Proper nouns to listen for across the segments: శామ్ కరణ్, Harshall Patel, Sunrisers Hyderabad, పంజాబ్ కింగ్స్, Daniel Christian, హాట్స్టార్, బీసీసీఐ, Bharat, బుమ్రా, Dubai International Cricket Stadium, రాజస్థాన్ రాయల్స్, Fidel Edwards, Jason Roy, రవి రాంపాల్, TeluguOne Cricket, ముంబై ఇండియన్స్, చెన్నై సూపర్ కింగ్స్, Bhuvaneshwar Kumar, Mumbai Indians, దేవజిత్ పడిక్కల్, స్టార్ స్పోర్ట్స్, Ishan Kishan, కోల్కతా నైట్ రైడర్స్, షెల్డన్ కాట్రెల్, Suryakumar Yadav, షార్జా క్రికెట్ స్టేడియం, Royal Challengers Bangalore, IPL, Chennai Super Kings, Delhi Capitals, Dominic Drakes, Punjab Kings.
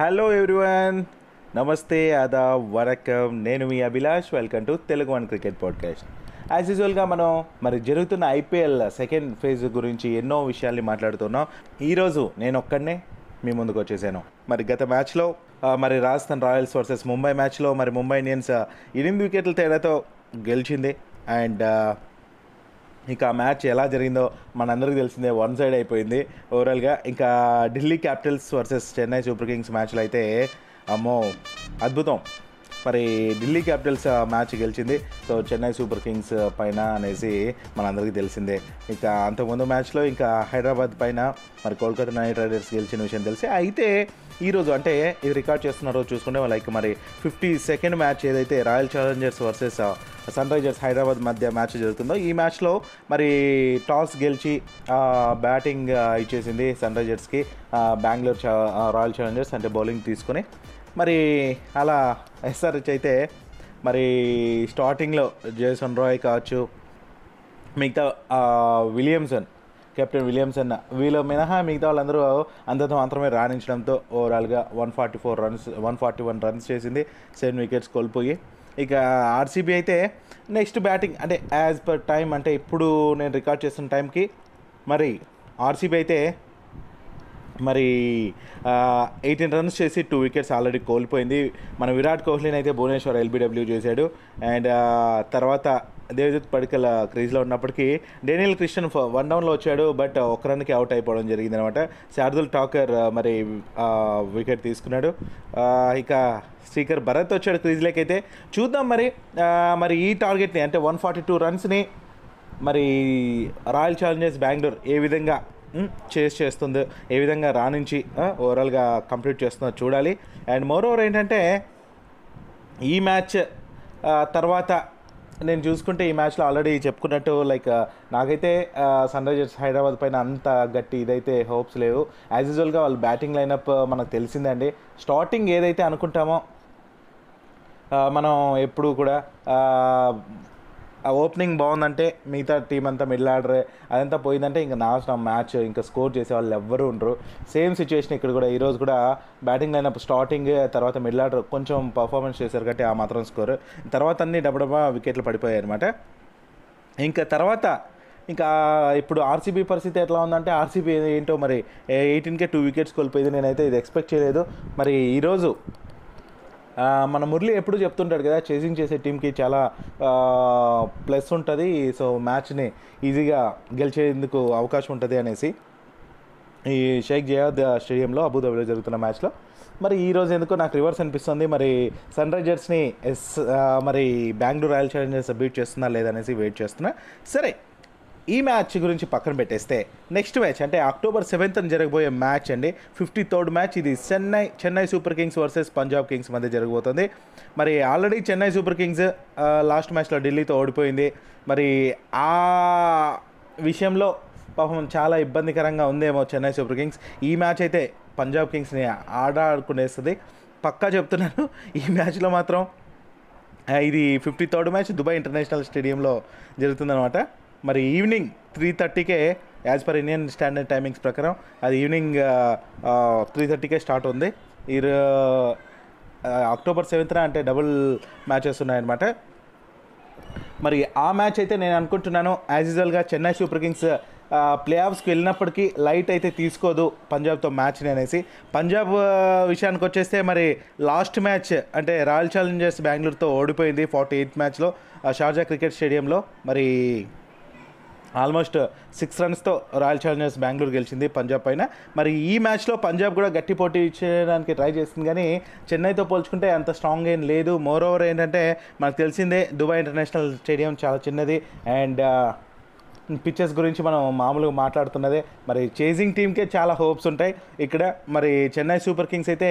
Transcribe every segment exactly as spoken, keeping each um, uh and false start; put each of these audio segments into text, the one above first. Hello everyone, నమస్తే, ఆదాబ్, వరకం. నేను మీ Abhilash. Welcome to Telugu one cricket podcast. As యూజువల్గా మనం మరి జరుగుతున్న ఐపీఎల్ సెకండ్ ఫేజ్ గురించి ఎన్నో విషయాల్ని మాట్లాడుతున్నాం. ఈరోజు నేను ఒక్కడనే మీ ముందుకు వచ్చేసాను. మరి గత మ్యాచ్లో మరి రాజస్థాన్ రాయల్స్ వర్సెస్ ముంబై మ్యాచ్లో మరి ముంబై ఇండియన్స్ ఎనిమిది వికెట్ల తేడాతో గెలిచింది. అండ్ ఇంకా ఆ మ్యాచ్ ఎలా జరిగిందో మనందరికీ తెలిసిందే, వన్ సైడ్ అయిపోయింది ఓవరాల్గా. ఇంకా Delhi Capitals versus చెన్నై సూపర్ కింగ్స్ మ్యాచ్లో అయితే అమ్మో అద్భుతం, మరి ఢిల్లీ క్యాపిటల్స్ మ్యాచ్ గెలిచింది. సో చెన్నై సూపర్ కింగ్స్ పైన అనేసి మనందరికీ తెలిసిందే. ఇంకా అంతకుముందు మ్యాచ్లో ఇంకా హైదరాబాద్ పైన మరి కోల్కతా నైట్ రైడర్స్ గెలిచిన విషయం తెలిసి, అయితే ఈరోజు అంటే ఇది రికార్డ్ చేస్తున్న రోజు చూసుకుంటే లైక్ మరి ఫిఫ్టీ సెకండ్ మ్యాచ్ ఏదైతే Royal Challengers versus Sunrisers Hyderabad మధ్య మ్యాచ్ జరుగుతుందో, ఈ మ్యాచ్లో మరి టాస్ గెలిచి బ్యాటింగ్ ఇచ్చేసింది సన్ రైజర్స్కి బెంగళూరు రాయల్ ఛాలెంజర్స్, అంటే బౌలింగ్ తీసుకుని. మరి అలా ఎస్ఆర్హెచ్ అయితే మరి స్టార్టింగ్లో జేసన్ రాయ్ కావచ్చు, మిగతా విలియమ్సన్, కెప్టెన్ విలియమ్సన్, వీళ్ళు మినహా మిగతా వాళ్ళందరూ అంతంత మాత్రమే రాణించడంతో ఓవరాల్గా one forty four runs one forty one runs చేసింది, సెవెన్ వికెట్స్ కోల్పోయి. ఇక ఆర్సీబీ అయితే నెక్స్ట్ బ్యాటింగ్ అంటే యాజ్ పర్ టైం, అంటే ఇప్పుడు నేను రికార్డ్ చేస్తున్న టైంకి మరి ఆర్సీబీ అయితే మరి ఎయిటీన్ రన్స్ చేసి టూ వికెట్స్ ఆల్రెడీ కోల్పోయింది. మన విరాట్ కోహ్లీని అయితే భువనేశ్వర్ ఎల్బీడబ్ల్యూ చేశాడు. అండ్ తర్వాత దేవజిత్ పడిక్కల్ క్రీజ్లో ఉన్నప్పటికీ డేనియల్ క్రిస్టియన్ వన్ డౌన్లో వచ్చాడు, బట్ ఒక్క రన్కి అవుట్ అయిపోవడం జరిగింది అనమాట. శార్దుల్ ఠాకర్ మరి వికెట్ తీసుకున్నాడు. ఇక స్పీకర్ భరత్ వచ్చాడు క్రీజ్లోకి. అయితే చూద్దాం మరి మరి ఈ టార్గెట్ని అంటే వన్ ఫార్టీ టూ రన్స్ని మరి రాయల్ ఛాలెంజర్స్ బెంగళూరు ఏ విధంగా చేస్ చేస్తుందో, ఏ విధంగా రాణించి ఓవరాల్గా కంప్లీట్ చేస్తుందో చూడాలి. అండ్ మోర్ ఓవర్ ఏంటంటే ఈ మ్యాచ్ తర్వాత నేను చూసుకుంటే ఈ మ్యాచ్లో ఆల్రెడీ చెప్పుకున్నట్టు లైక్ నాకైతే సన్ రైజర్స్ హైదరాబాద్ పైన అంత గట్టి ఇదైతే హోప్స్ లేవు. యాజ్ యూజువల్గా వాళ్ళు బ్యాటింగ్ లైనప్ మనకు తెలిసిందండి. స్టార్టింగ్ ఏదైతే అనుకుంటామో మనం ఎప్పుడూ కూడా ఓపెనింగ్ బాగుందంటే మిగతా టీం అంతా మిడిల్ ఆర్డరే, అదంతా పోయిందంటే ఇంకా నాశనం మ్యాచ్, ఇంకా స్కోర్ చేసే వాళ్ళు ఎవ్వరూ ఉండరు. సేమ్ సిచ్యువేషన్ ఇక్కడ కూడా. ఈరోజు కూడా బ్యాటింగ్ లైనప్ స్టార్టింగ్ తర్వాత మిడిల్ ఆర్డర్ కొంచెం పర్ఫార్మెన్స్ చేశారు కాబట్టి ఆ మాత్రం స్కోర్, తర్వాత అన్నీ డబ్బడబ్బా వికెట్లు పడిపోయాయి అనమాట. ఇంకా తర్వాత ఇంకా ఇప్పుడు ఆర్సీబీ పరిస్థితి ఎట్లా ఉందంటే ఆర్సీబీ ఏంటో మరి ఎయిటీన్కే టూ వికెట్స్ కోల్పోయింది. నేనైతే ఇది ఎక్స్పెక్ట్ చేయలేదు. మరి ఈరోజు మన మురళి ఎప్పుడు చెప్తుంటాడు కదా, చేసింగ్ చేసే టీంకి చాలా ప్లస్ ఉంటుంది, సో మ్యాచ్ని ఈజీగా గెలిచేందుకు అవకాశం ఉంటుంది అనేసి ఈ షేక్ జయాద్ స్టేడియంలో అబుదాబిలో జరుగుతున్న మ్యాచ్లో. మరి ఈరోజు ఎందుకో నాకు రివర్స్ అనిపిస్తుంది. మరి సన్ రైజర్స్ని ఎస్ మరి బెంగళూరు రాయల్ ఛాలెంజర్స్ బీట్ చేస్తున్నా లేదనేసి వెయిట్ చేస్తున్నా. సరే, ఈ మ్యాచ్ గురించి పక్కన పెట్టేస్తే నెక్స్ట్ మ్యాచ్ అంటే అక్టోబర్ సెవెంత్న జరగబోయే మ్యాచ్ అండి, ఫిఫ్టీ థర్డ్ మ్యాచ్. ఇది Chennai చెన్నై సూపర్ కింగ్స్ versus పంజాబ్ కింగ్స్ మధ్య జరగబోతుంది. మరి already చెన్నై సూపర్ కింగ్స్ last మ్యాచ్లో ఢిల్లీతో ఓడిపోయింది. మరి ఆ విషయంలో పాపం చాలా ఇబ్బందికరంగా ఉందేమో చెన్నై సూపర్ కింగ్స్. ఈ మ్యాచ్ అయితే పంజాబ్ కింగ్స్ని ఆడాడుకునేస్తుంది పక్కా చెప్తున్నాను. ఈ మ్యాచ్లో మాత్రం ఇది fifty third match Dubai international స్టేడియంలో జరుగుతుందన్నమాట. మరి ఈవినింగ్ త్రీ థర్టీకే as per Indian standard timings ప్రకారం అది ఈవినింగ్ త్రీ థర్టీకే స్టార్ట్ ఉంది. ఈ అక్టోబర్ సెవెంత్న అంటే డబుల్ మ్యాచెస్ ఉన్నాయన్నమాట. మరి ఆ మ్యాచ్ అయితే నేను అనుకుంటున్నాను యాజ్ యూజువల్గా చెన్నై సూపర్ కింగ్స్ ప్లే ఆఫ్స్కి వెళ్ళినప్పటికీ లైట్ అయితే తీసుకోదు పంజాబ్తో మ్యాచ్ని అనేసి. పంజాబ్ విషయానికి వచ్చేస్తే మరి లాస్ట్ మ్యాచ్ అంటే రాయల్ ఛాలెంజర్స్ బెంగళూరుతో ఓడిపోయింది ఫార్టీ ఎయిత్ మ్యాచ్లో షార్జా క్రికెట్ స్టేడియంలో. మరి ఆల్మోస్ట్ సిక్స్ రన్స్తో రాయల్ ఛాలెంజర్స్ బెంగళూరు గెలిచింది పంజాబ్ పైన. మరి ఈ మ్యాచ్లో పంజాబ్ కూడా గట్టి పోటీ ఇచ్చేయడానికి ట్రై చేసింది, కానీ చెన్నైతో పోల్చుకుంటే అంత స్ట్రాంగ్ ఏం లేదు. మోర్ ఓవర్ ఏంటంటే మనకు తెలిసిందే దుబాయ్ ఇంటర్నేషనల్ స్టేడియం చాలా చిన్నది, అండ్ పిచ్చెస్ గురించి మనం మామూలుగా మాట్లాడుతున్నదే. మరి చేజింగ్ టీంకే చాలా హోప్స్ ఉంటాయి ఇక్కడ. మరి చెన్నై సూపర్ కింగ్స్ అయితే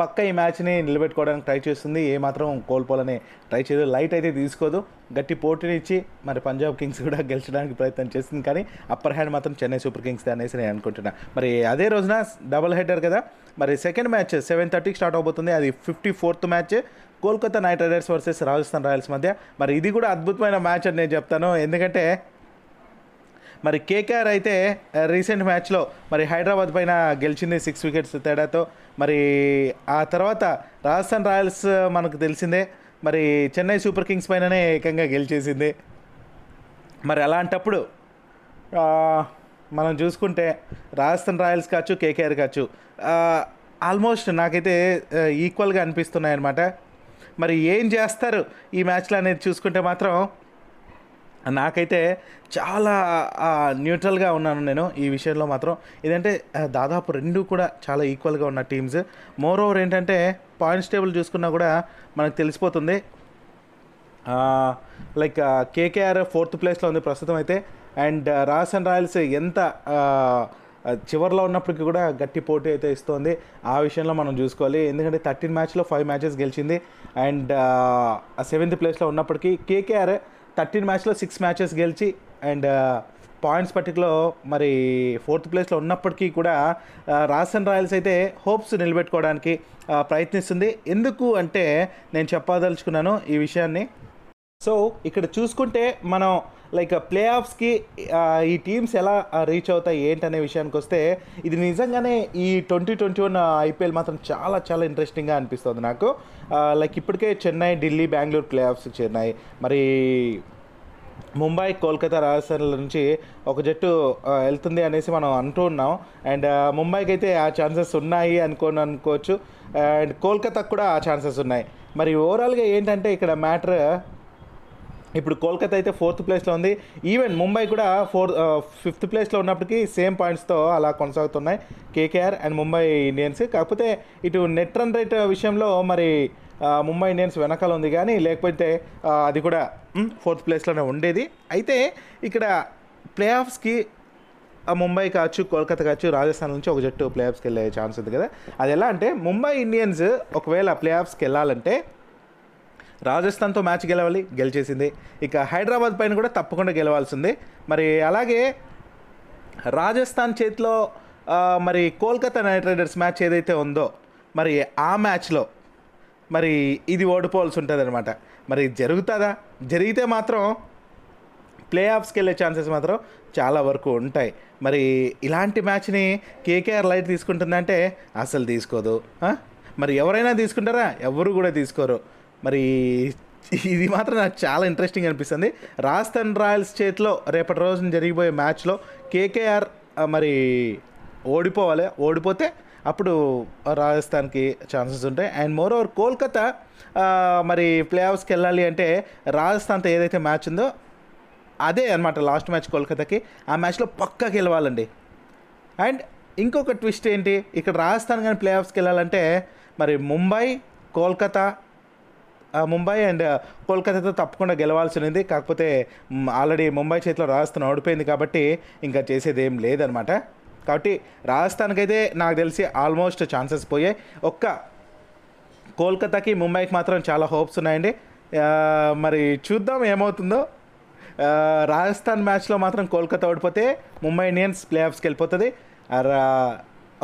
పక్క ఈ మ్యాచ్ని నిలబెట్టుకోవడానికి ట్రై చేస్తుంది, ఏమాత్రం కోల్పోవాలని ట్రై చేయదు, లైట్ అయితే తీసుకోదు. గట్టి పోటీనిచ్చి మరి పంజాబ్ కింగ్స్ కూడా గెలిచడానికి ప్రయత్నం చేస్తుంది, కానీ అప్పర్ హ్యాండ్ మాత్రం చెన్నై సూపర్ కింగ్స్ అనేసి నేను అనుకుంటున్నా. మరి అదే రోజున డబుల్ హెడర్ కదా, మరి సెకండ్ మ్యాచ్ సెవెన్ థర్టీకి స్టార్ట్ అవబోతుంది. అది fifty fourth match కోల్కతా నైట్ రైడర్స్ versus రాజస్థాన్ రాయల్స్ మధ్య. మరి ఇది కూడా అద్భుతమైన మ్యాచ్ అని నేను చెప్తాను, ఎందుకంటే మరి కేకేఆర్ అయితే రీసెంట్ మ్యాచ్లో మరి హైదరాబాద్ పైన గెలిచింది సిక్స్ వికెట్స్ తేడాతో. మరి ఆ తర్వాత రాజస్థాన్ రాయల్స్ మనకు తెలిసిందే మరి చెన్నై సూపర్ కింగ్స్ పైననే ఏకంగా గెలిచేసింది. మరి అలాంటప్పుడు మనం చూసుకుంటే రాజస్థాన్ రాయల్స్ కావచ్చు, కేకేఆర్ కావచ్చు, ఆల్మోస్ట్ నాకైతే ఈక్వల్గా అనిపిస్తున్నాయన్నమాట. మరి ఏం చేస్తారు ఈ మ్యాచ్లో అనేది చూసుకుంటే మాత్రం నాకైతే చాలా న్యూట్రల్గా ఉన్నాను నేను ఈ విషయంలో మాత్రం. ఏంటంటే దాదాపు రెండు కూడా చాలా ఈక్వల్గా ఉన్న టీమ్స్. మోర్ ఓవర్ ఏంటంటే పాయింట్స్ టేబుల్ చూసుకున్నా కూడా మనకు తెలిసిపోతుంది. లైక్ కేకేఆర్ ఫోర్త్ ప్లేస్లో ఉంది ప్రస్తుతం అయితే, అండ్ రాజస్థాన్ రాయల్స్ ఎంత చివరిలో ఉన్నప్పటికీ కూడా గట్టి పోటీ అయితే ఇస్తుంది. ఆ విషయంలో మనం చూసుకోవాలి. ఎందుకంటే థర్టీన్ మ్యాచ్లో ఫైవ్ మ్యాచెస్ గెలిచింది, అండ్ సెవెంత్ ప్లేస్లో ఉన్నప్పటికీ కేకేఆర్ థర్టీన్ మ్యాచ్లో సిక్స్ మ్యాచెస్ గెలిచి అండ్ పాయింట్స్ పట్టికలో మరి ఫోర్త్ ప్లేస్లో ఉన్నప్పటికీ కూడా రాజస్థాన్ రాయల్స్ అయితే హోప్స్ నిలబెట్టుకోవడానికి ప్రయత్నిస్తుంది. ఎందుకు అంటే నేను చెప్పదలుచుకున్నాను ఈ విషయాన్ని. సో ఇక్కడ చూసుకుంటే మనం లైక్ ప్లే ఆఫ్స్కి ఈ టీమ్స్ ఎలా రీచ్ అవుతాయి ఏంటనే విషయానికి వస్తే, ఇది నిజంగానే ఈ ట్వంటీ ట్వంటీ వన్ ఐపీఎల్ మాత్రం చాలా చాలా ఇంట్రెస్టింగ్గా అనిపిస్తుంది నాకు. లైక్ ఇప్పటికే చెన్నై, ఢిల్లీ, బెంగళూరు ప్లే ఆఫ్స్కి చేరినాయి. మరి ముంబై, కోల్కతా, రాజస్థాన్ల నుంచి ఒక జట్టు వెళ్తుంది అనేసి మనం అంటూ ఉన్నాం. అండ్ ముంబైకి అయితే ఆ ఛాన్సెస్ ఉన్నాయి అనుకోని అనుకోవచ్చు, అండ్ కోల్కతాకు కూడా ఆ ఛాన్సెస్ ఉన్నాయి. మరి ఓవరాల్గా ఏంటంటే ఇక్కడ మ్యాటర్ ఇప్పుడు కోల్కతా అయితే ఫోర్త్ ప్లేస్లో ఉంది, ఈవెన్ ముంబై కూడా ఫోర్ ఫిఫ్త్ ప్లేస్లో ఉన్నప్పటికీ సేమ్ పాయింట్స్తో అలా కొనసాగుతున్నాయి కేకేఆర్ అండ్ ముంబై ఇండియన్స్. కాకపోతే ఇటు నెట్ రన్ రేట్ విషయంలో మరి ముంబై ఇండియన్స్ వెనకాల ఉంది, కానీ లేకపోతే అది కూడా ఫోర్త్ ప్లేస్లోనే ఉండేది. అయితే ఇక్కడ ప్లే ఆఫ్స్కి ముంబై కావచ్చు, కోల్కతా కావచ్చు, రాజస్థాన్ నుంచి ఒక జట్టు ప్లే ఆఫ్స్కి వెళ్ళే ఛాన్స్ ఉంది కదా. అది ఎలా అంటే ముంబై ఇండియన్స్ ఒకవేళ ప్లే ఆఫ్స్కి వెళ్ళాలంటే రాజస్థాన్తో మ్యాచ్ గెలవాలి, గెలిచేసింది. ఇక హైదరాబాద్ పైన కూడా తప్పకుండా గెలవాల్సింది. మరి అలాగే రాజస్థాన్ చేతిలో మరి కోల్కతా నైట్ రైడర్స్ మ్యాచ్ ఏదైతే ఉందో మరి ఆ మ్యాచ్లో మరి ఇది ఓడిపోవాల్సి ఉంటుంది అనమాట. మరి జరుగుతుందా? జరిగితే మాత్రం ప్లే ఆఫ్స్కి వెళ్ళే ఛాన్సెస్ మాత్రం చాలా వరకు ఉంటాయి. మరి ఇలాంటి మ్యాచ్ని కేకేఆర్ లైట్ తీసుకుంటుందంటే అసలు తీసుకోదు. మరి ఎవరైనా తీసుకుంటారా? ఎవరు కూడా తీసుకోరు. మరి ఇది మాత్రం నాకు చాలా ఇంట్రెస్టింగ్ అనిపిస్తుంది. రాజస్థాన్ రాయల్స్ చేతిలో రేపటి రోజున జరిగిపోయే మ్యాచ్లో కేకేఆర్ మరి ఓడిపోవాలి. ఓడిపోతే అప్పుడు రాజస్థాన్కి ఛాన్సెస్ ఉంటాయి. అండ్ మోర్ ఓవర్ కోల్కతా మరి ప్లే ఆఫ్స్కి వెళ్ళాలి అంటే రాజస్థాన్తో ఏదైతే మ్యాచ్ ఉందో అదే అనమాట లాస్ట్ మ్యాచ్ కోల్కతాకి. ఆ మ్యాచ్లో పక్కా గెలవాలండి. అండ్ ఇంకొక ట్విస్ట్ ఏంటి, ఇక్కడ రాజస్థాన్ కానీ ప్లే ఆఫ్స్కి వెళ్ళాలంటే మరి ముంబై, కోల్కతా ముంబై అండ్ కోల్కతాతో తప్పకుండా గెలవాల్సి ఉంది. కాకపోతే ఆల్రెడీ ముంబై చేతిలో రాజస్థాన్ ఓడిపోయింది కాబట్టి ఇంకా చేసేది ఏం లేదనమాట. కాబట్టి రాజస్థాన్కైతే నాకు తెలిసి ఆల్మోస్ట్ ఛాన్సెస్ పోయాయి. ఒక్క కోల్కతాకి, ముంబైకి మాత్రం చాలా హోప్స్ ఉన్నాయండి. మరి చూద్దాం ఏమవుతుందో. రాజస్థాన్ మ్యాచ్లో మాత్రం కోల్కతా ఓడిపోతే ముంబై ఇండియన్స్ ప్లే ఆఫ్స్కి వెళ్ళిపోతుంది.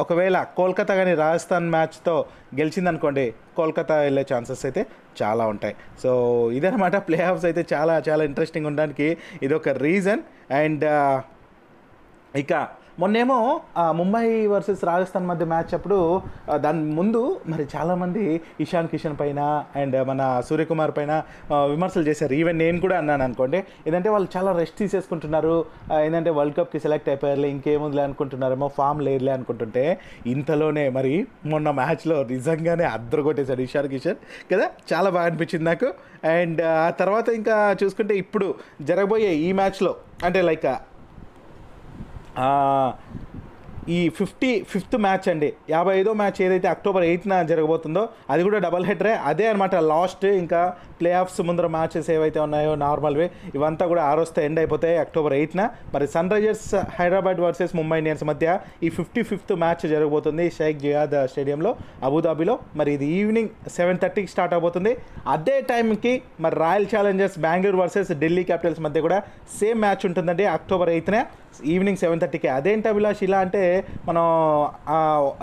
ఒకవేళ కోల్కతా కానీ రాజస్థాన్ మ్యాచ్తో గెలిచిందనుకోండి కోల్కతా వెళ్ళే ఛాన్సెస్ అయితే చాలా ఉంటాయి. సో ఇదనమాట ప్లే ఆఫ్స్ అయితే చాలా చాలా ఇంట్రెస్టింగ్ ఉండడానికి ఇదొక రీజన్. అండ్ ఇక మొన్నేమో ముంబై వర్సెస్ రాజస్థాన్ మధ్య మ్యాచ్ అప్పుడు దాని ముందు మరి చాలామంది ఇషాన్ కిషన్ పైన అండ్ మన సూర్యకుమార్ పైన విమర్శలు చేశారు. ఈవెన్ నేను కూడా అన్నాను అనుకోండి. ఏంటంటే వాళ్ళు చాలా రెస్ట్ తీసేసుకుంటున్నారు, ఏంటంటే వరల్డ్ కప్కి సెలెక్ట్ అయిపోయారులే, ఇంకేముందులే అనుకుంటున్నారేమో, ఫామ్ లేదులే అనుకుంటుంటే ఇంతలోనే మరి మొన్న మ్యాచ్లో నిజంగానే అద్దరగొట్టేశాడు ఇషాన్ కిషన్ కదా. చాలా బాగా అనిపించింది నాకు. అండ్ ఆ తర్వాత ఇంకా చూసుకుంటే ఇప్పుడు జరగబోయే ఈ మ్యాచ్లో అంటే లైక్ ఈ ఫిఫ్టీ ఫిఫ్త్ మ్యాచ్ అండి, యాభై ఐదో మ్యాచ్ ఏదైతే అక్టోబర్ ఎయిట్న జరగబోతుందో అది కూడా డబల్ హెడరే. అదే అనమాట లాస్ట్ ఇంకా ప్లే ఆఫ్స్ ముందర మ్యాచెస్ ఏవైతే ఉన్నాయో నార్మల్వే ఇవంతా కూడా ఆ రోజుతో ఎండ్ అయిపోతాయి అక్టోబర్ ఎయిట్న. మరి Sunrisers Hyderabad versus ముంబై ఇండియన్స్ మధ్య ఈ ఫిఫ్టీ ఫిఫ్త్ మ్యాచ్ జరగబోతుంది షేక్ జియాద్ స్టేడియంలో, అబుదాబిలో. మరి ఇది ఈవినింగ్ సెవెన్ థర్టీకి స్టార్ట్ అవబోతుంది. అదే టైంకి మరి Royal Challengers Bengaluru versus Delhi Capitals మధ్య కూడా సేమ్ మ్యాచ్ ఉంటుందండి అక్టోబర్ ఎయిత్నే ఈవినింగ్ సెవెన్ థర్టీకి. అదేంటి అభిలాష్ ఇలా అంటే, మనం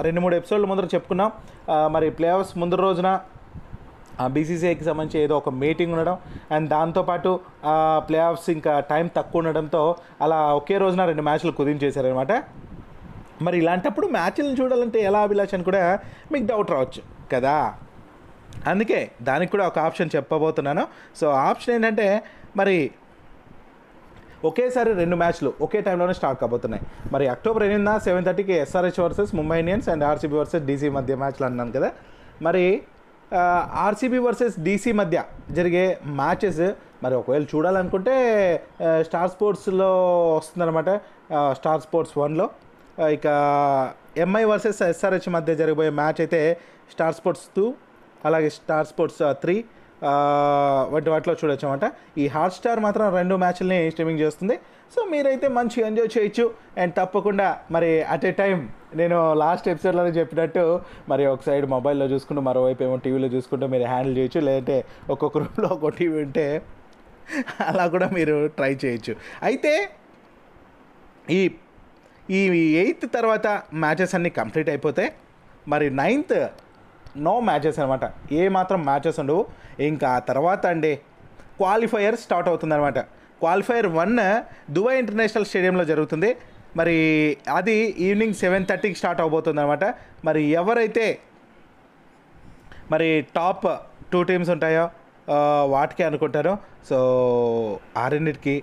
రెండు మూడు ఎపిసోడ్ల ముందర చెప్పుకున్నాం మరి ప్లే ఆఫ్స్ ముందు రోజున బీసీసీఐకి సంబంధించి ఏదో ఒక మీటింగ్ ఉండడం అండ్ దాంతోపాటు ప్లే ఆఫ్స్ ఇంకా టైం తక్కువ ఉండడంతో అలా ఒకే రోజున రెండు మ్యాచ్లు కుదించేశారనమాట. మరి ఇలాంటప్పుడు మ్యాచ్లను చూడాలంటే ఎలా అభిలాష్ అని కూడా మీకు డౌట్ రావచ్చు కదా, అందుకే దానికి కూడా ఒక ఆప్షన్ చెప్పబోతున్నాను. సో ఆప్షన్ ఏంటంటే మరి ఒకేసారి రెండు మ్యాచ్లు ఒకే టైంలోనే స్టార్ట్ కాబోతున్నాయి. మరి అక్టోబర్ ఎనిమిదిన సెవెన్ థర్టీకి SRH versus ముంబై ఇండియన్స్ and RCB versus DC మధ్య మ్యాచ్లు అన్నాను కదా. మరి ఆర్సీబీ వర్సెస్ డీసీ మధ్య జరిగే మ్యాచెస్ మరి ఒకవేళ చూడాలనుకుంటే స్టార్ స్పోర్ట్స్లో వస్తుందన్నమాట, స్టార్ స్పోర్ట్స్ వన్లో. ఇక ఎంఐ వర్సెస్ ఎస్ఆర్హెచ్ మధ్య జరిగిపోయే మ్యాచ్ అయితే స్టార్ స్పోర్ట్స్ టూ అలాగే స్టార్ స్పోర్ట్స్ త్రీ వంటి వాటిలో చూడొచ్చు అన్నమాట. ఈ హాట్స్టార్ మాత్రం రెండు మ్యాచ్లని స్ట్రీమింగ్ చేస్తుంది. సో మీరైతే మంచిగా ఎంజాయ్ చేయొచ్చు. అండ్ తప్పకుండా మరి అట్ ఏ టైం నేను లాస్ట్ ఎపిసోడ్లోనే చెప్పినట్టు మరి ఒక సైడ్ మొబైల్లో చూసుకుంటూ మరోవైపు ఏమో టీవీలో చూసుకుంటూ మీరు హ్యాండిల్ చేయొచ్చు, లేదంటే ఒక్కొక్క రూమ్లో ఒక్కొక్క టీవీ ఉంటే అలా కూడా మీరు ట్రై చేయొచ్చు. అయితే ఈ ఈ ఎయిత్ తర్వాత మ్యాచెస్ అన్నీ కంప్లీట్ అయిపోతే మరి నైన్త్ నో మ్యాచెస్ అనమాట, ఏ మాత్రం మ్యాచెస్ ఉండవు. ఇంకా ఆ తర్వాత అండి క్వాలిఫైయర్ స్టార్ట్ అవుతుందన్నమాట. క్వాలిఫైయర్ వన్ దుబాయ్ ఇంటర్నేషనల్ స్టేడియంలో జరుగుతుంది. మరి అది ఈవినింగ్ సెవెన్ థర్టీకి స్టార్ట్ అవబోతుంది అనమాట. మరి ఎవరైతే మరి టాప్ టూ టీమ్స్ ఉంటాయో వాటికే అనుకుంటారో. సో ఆ రెండింటికి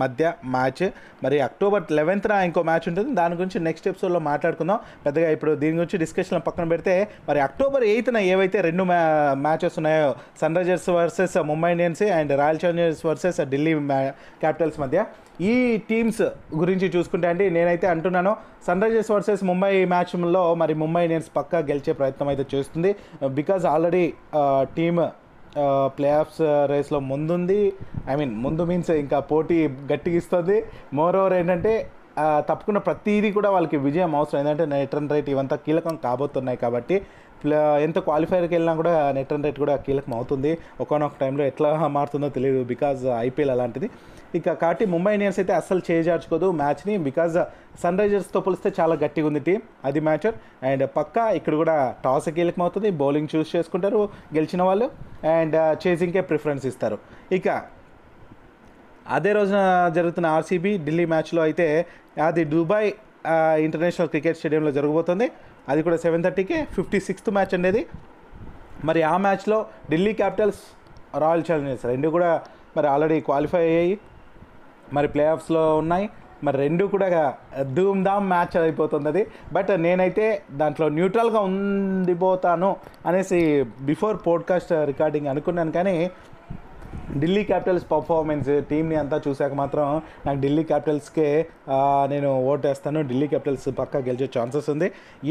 మధ్య మ్యాచ్ మరి అక్టోబర్ లెవెన్త్న ఇంకో మ్యాచ్ ఉంటుంది, దాని గురించి నెక్స్ట్ ఎపిసోడ్లో మాట్లాడుకుందాం. పెద్దగా ఇప్పుడు దీని గురించి డిస్కషన్లో పక్కన పెడితే మరి అక్టోబర్ ఎయిత్న ఏవైతే రెండు మ్యా మ్యాచెస్ ఉన్నాయో Sunrisers versus ముంబై ఇండియన్స్ and Royal Challengers versus Delhi Capitals మధ్య, ఈ టీమ్స్ గురించి చూసుకుంటే అండి నేనైతే అంటున్నాను సన్ రైజర్స్ వర్సెస్ ముంబై మ్యాచ్లో మరి ముంబై ఇండియన్స్ పక్కా గెలిచే ప్రయత్నం అయితే చేస్తుంది. Because already team playoffs రేస్లో ముందుంది, ఐ మీన్ ముందు మీన్స్ ఇంకా పోటీ గట్టిగా ఇస్తుంది. మోర్ ఓవర్ ఏంటంటే తప్పకుండా ప్రతిదీ కూడా వాళ్ళకి విజయం అవసరం, ఏంటంటే నెట్ రన్ రేట్ ఇవంతా కీలకం కాబోతున్నాయి కాబట్టి ఎంత క్వాలిఫైర్కి వెళ్ళినా కూడా నెట్ రన్ రేట్ కూడా కీలకం అవుతుంది. ఒకనొక టైంలో ఎట్లా మారుతుందో తెలియదు, బికాజ్ ఐపీఎల్ అలాంటిది. ఇక కాబట్టి ముంబై ఇండియన్స్ అయితే అస్సలు చేజార్చుకోదు మ్యాచ్ని, బికాజ్ సన్ రైజర్స్తో పోలిస్తే చాలా గట్టిగా ఉంది టీం, అది మ్యాచర్. అండ్ పక్కా ఇక్కడ కూడా టాస్ కీలకం అవుతుంది, బౌలింగ్ చూస్ చేసుకుంటారు గెలిచిన వాళ్ళు అండ్ చేజింగ్కే ప్రిఫరెన్స్ ఇస్తారు. ఇక అదే రోజున జరుగుతున్న ఆర్సీబీ ఢిల్లీ మ్యాచ్లో అయితే అది దుబాయ్ ఇంటర్నేషనల్ క్రికెట్ స్టేడియంలో జరగబోతుంది, అది కూడా సెవెన్ థర్టీకే ఫిఫ్టీ సిక్స్త్ మ్యాచ్ అనేది. మరి ఆ మ్యాచ్లో ఢిల్లీ క్యాపిటల్స్ రాయల్ ఛాలెంజర్స్ రెండు కూడా మరి ఆల్రెడీ క్వాలిఫై అయ్యాయి, మరి ప్లే ఆఫ్స్లో ఉన్నాయి, మరి రెండు కూడా ధూమ్ ధామ్ మ్యాచ్ అయిపోతుంది అది. బట్ నేనైతే దాంట్లో న్యూట్రల్గా ఉండిపోతాను అనేసి బిఫోర్ పోడ్కాస్ట్ రికార్డింగ్ అనుకున్నాను, కానీ ఢిల్లీ క్యాపిటల్స్ పర్ఫార్మెన్స్ టీమ్ని అంతా చూశాక మాత్రం నాకు ఢిల్లీ క్యాపిటల్స్కే నేను ఓటేస్తాను. ఢిల్లీ క్యాపిటల్స్ పక్కా గెలిచే ఛాన్సెస్ ఉంది.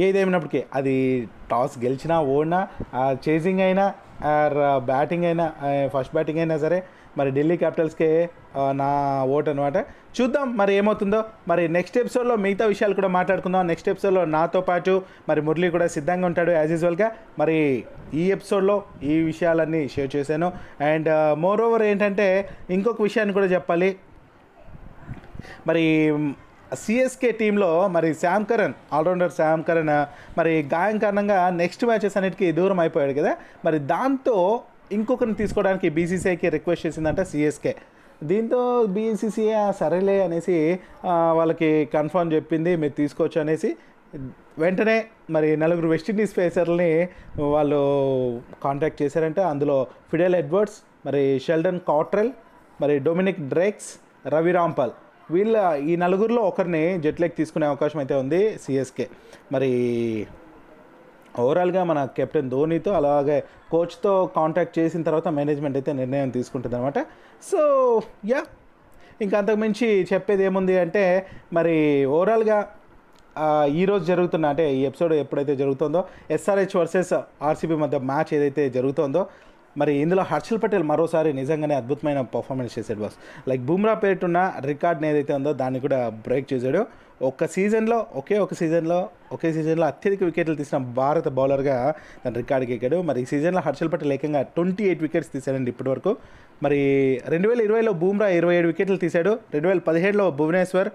ఏదేమైనప్పటికీ అది టాస్ గెలిచినా ఓడినా చేజింగ్ అయినా బ్యాటింగ్ అయినా ఫస్ట్ బ్యాటింగ్ అయినా సరే మరి ఢిల్లీ క్యాపిటల్స్కే నా ఓట్ అనమాట. చూద్దాం మరి ఏమవుతుందో. మరి నెక్స్ట్ ఎపిసోడ్లో మిగతా విషయాలు కూడా మాట్లాడుకుందాం. నెక్స్ట్ ఎపిసోడ్లో నాతో పాటు మరి మురళి కూడా సిద్ధంగా ఉంటాడు యాజ్ యూజువల్గా. మరి ఈ ఎపిసోడ్లో ఈ విషయాలన్నీ షేర్ చేశాను. అండ్ మోర్ ఓవర్ ఏంటంటే ఇంకొక విషయాన్ని కూడా చెప్పాలి, మరి సిఎస్కే టీంలో మరి శామ్ కరణ్ allrounder శామ్ కరణ్ మరి గాయం కారణంగా నెక్స్ట్ మ్యాచెస్ అన్నిటికీ దూరం అయిపోయాడు కదా. మరి దాంతో ఇంకొకరిని తీసుకోవడానికి బీసీసీఐకి రిక్వెస్ట్ చేసిందంట సిఎస్కే. దీంతో బీసీసీఐ సరేలే అనేసి వాళ్ళకి కన్ఫర్మ్ చెప్పింది మీరు తీసుకోవచ్చు అనేసి. వెంటనే మరి నలుగురు వెస్టిండీస్ పేసర్లని వాళ్ళు కాంటాక్ట్ చేశారంటే అందులో ఫిడెల్ ఎడ్వర్డ్స్, మరి షెల్డన్ కాట్రెల్, మరి డొమినిక్ డ్రేక్స్, రవి రాంపాల్, వీళ్ళ ఈ నలుగురిలో ఒకరిని జట్లోకి తీసుకునే అవకాశం అయితే ఉంది సిఎస్కే. మరి ఓవరాల్గా మన కెప్టెన్ ధోనీతో అలాగే కోచ్తో కాంటాక్ట్ చేసిన తర్వాత మేనేజ్మెంట్ అయితే నిర్ణయం తీసుకుంటుంది అనమాట. సో యా ఇంకా అంతకుమించి చెప్పేది ఏముంది అంటే మరి ఓవరాల్గా ఈరోజు జరుగుతున్న అంటే ఈ ఎపిసోడ్ ఎప్పుడైతే జరుగుతుందో ఎస్ఆర్హెచ్ వర్సెస్ ఆర్సీబీ మధ్య మ్యాచ్ ఏదైతే జరుగుతుందో మరి ఇందులో హర్షల్ పటేల్ మరోసారి నిజంగానే అద్భుతమైన పర్ఫార్మెన్స్ చేశాడు బాస్. లైక్ బుమ్రా పేరున్న రికార్డ్ని ఏదైతే ఉందో దాన్ని కూడా బ్రేక్ చేశాడు. ఒక్క సీజన్లో ఒకే ఒక సీజన్లో ఒకే సీజన్లో అత్యధిక వికెట్లు తీసిన భారత బౌలర్గా తన రికార్డుకి ఎక్కాడు. మరి ఈ సీజన్లో హర్షల్ పటేల్ ఏకంగా ట్వంటీ ఎయిట్ వికెట్స్ తీశాడండి ఇప్పటివరకు. మరి రెండు వేల ఇరవైలో బుమ్రా ఇరవై ఏడు వికెట్లు తీశాడు, రెండు వేల పదిహేడులో భువనేశ్వర్,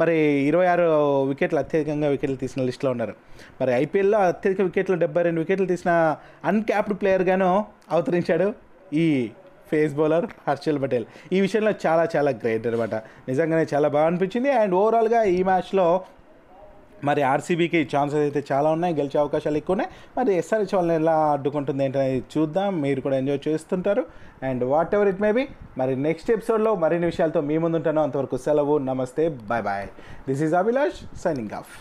మరి ఇరవై ఆరు వికెట్లు అత్యధికంగా వికెట్లు తీసిన లిస్టులో ఉన్నారు. మరి ఐపీఎల్లో అత్యధిక వికెట్లు డెబ్బై రెండు వికెట్లు తీసిన అన్క్యాప్డ్ ప్లేయర్గాను అవతరించాడు ఈ ఫేస్ బౌలర్ హర్షల్ పటేల్. ఈ విషయంలో చాలా చాలా గ్రేట్ అనమాట, నిజంగానే చాలా బాగా అనిపించింది. అండ్ ఓవరాల్గా ఈ మ్యాచ్లో మరి ఆర్సీబీకి ఛాన్సెస్ అయితే చాలా ఉన్నాయి, గెలిచే అవకాశాలు ఎక్కువ ఉన్నాయి. మరి ఎస్ఆర్హెచ్ వాళ్ళని ఎలా అడ్డుకుంటుంది ఏంటనేది చూద్దాం, మీరు కూడా ఎంజాయ్ చేస్తుంటారు. And whatever it may be, మరి నెక్స్ట్ ఎపిసోడ్లో మరిన్ని విషయాలతో మీ ముందుంటాను. అంతవరకు సెలవు, నమస్తే, bye bye. This is Abhilash signing of.